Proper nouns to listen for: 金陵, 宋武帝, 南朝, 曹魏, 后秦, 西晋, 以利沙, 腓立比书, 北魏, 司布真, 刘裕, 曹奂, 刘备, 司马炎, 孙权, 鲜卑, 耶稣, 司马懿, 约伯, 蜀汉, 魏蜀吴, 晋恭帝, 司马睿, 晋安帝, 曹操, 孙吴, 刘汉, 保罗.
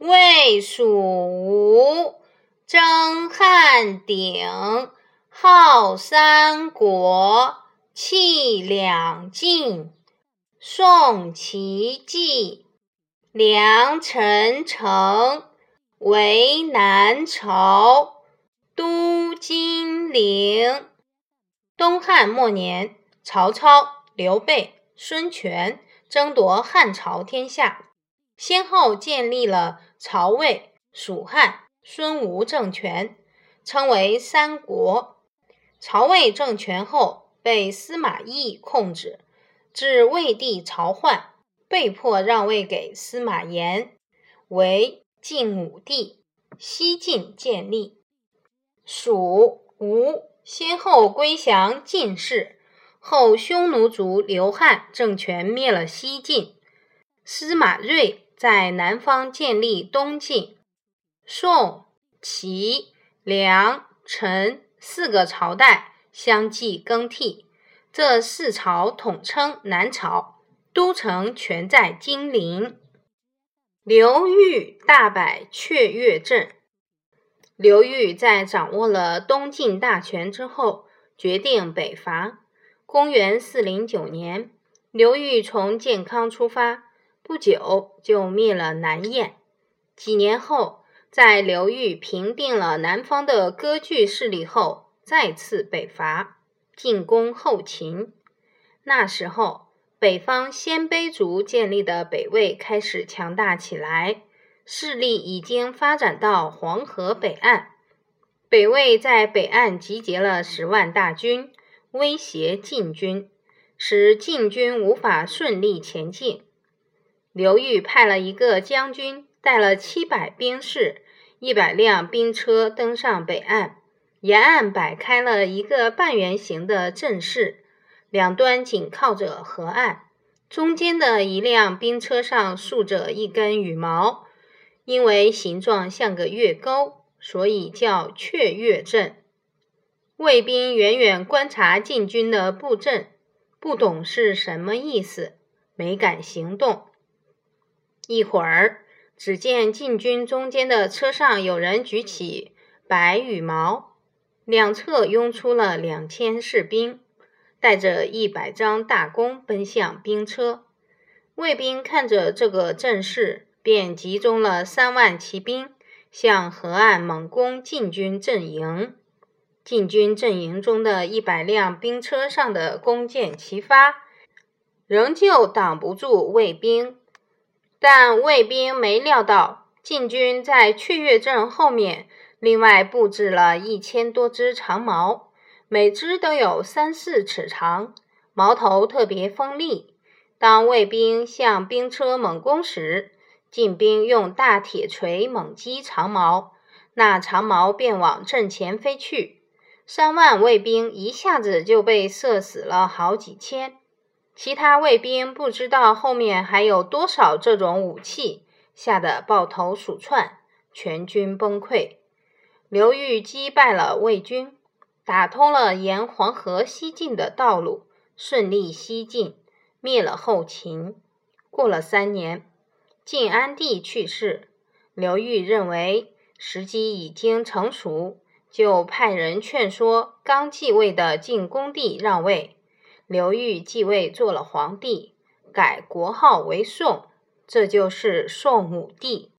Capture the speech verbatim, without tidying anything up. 魏蜀吴，争汉鼎，号三国，气两晋，宋齐继，梁陈城，为南朝，都金陵。东汉末年，曹操、刘备、孙权争夺汉朝天下，先后建立了曹魏、蜀汉、孙吴政权，称为三国。曹魏政权后被司马懿控制，至魏帝曹奂被迫让位给司马炎，为晋武帝，西晋建立。蜀、吴先后归降晋室，后匈奴族刘汉政权灭了西晋，司马睿在南方建立东晋。宋、齐、梁、陈四个朝代相继更替，这四朝统称南朝，都城全在金陵。刘裕大摆雀跃阵。刘裕在掌握了东晋大权之后，决定北伐。公元四零九年，刘裕从建康出发，不久就灭了南燕。几年后，在刘裕平定了南方的割据势力后，再次北伐，进攻后秦。那时候，北方鲜卑族建立的北魏开始强大起来，势力已经发展到黄河北岸。北魏在北岸集结了十万大军，威胁晋军，使晋军无法顺利前进。刘裕派了一个将军，带了七百兵士、一百辆兵车登上北岸，沿岸摆开了一个半圆形的阵势，两端紧靠着河岸，中间的一辆兵车上竖着一根羽毛，因为形状像个月钩，所以叫雀跃阵。卫兵远远观察晋军的布阵，不懂是什么意思，没敢行动。一会儿，只见晋军中间的车上有人举起白羽毛，两侧拥出了两千士兵，带着一百张大弓奔向兵车。卫兵看着这个阵势，便集中了三万骑兵，向河岸猛攻晋军阵营。晋军阵营中的一百辆兵车上的弓箭齐发，仍旧挡不住卫兵。但卫兵没料到，晋军在雀跃阵后面另外布置了一千多只长矛，每只都有三四尺长，矛头特别锋利。当卫兵向兵车猛攻时，晋兵用大铁锤猛击长矛，那长矛便往阵前飞去。三万卫兵一下子就被射死了好几千。其他卫兵不知道后面还有多少这种武器，吓得抱头鼠窜，全军崩溃。刘裕击败了魏军，打通了沿黄河西进的道路，顺利西进，灭了后秦。过了三年，晋安帝去世，刘裕认为时机已经成熟，就派人劝说刚继位的晋恭帝让位。刘裕继位做了皇帝，改国号为宋，这就是宋武帝。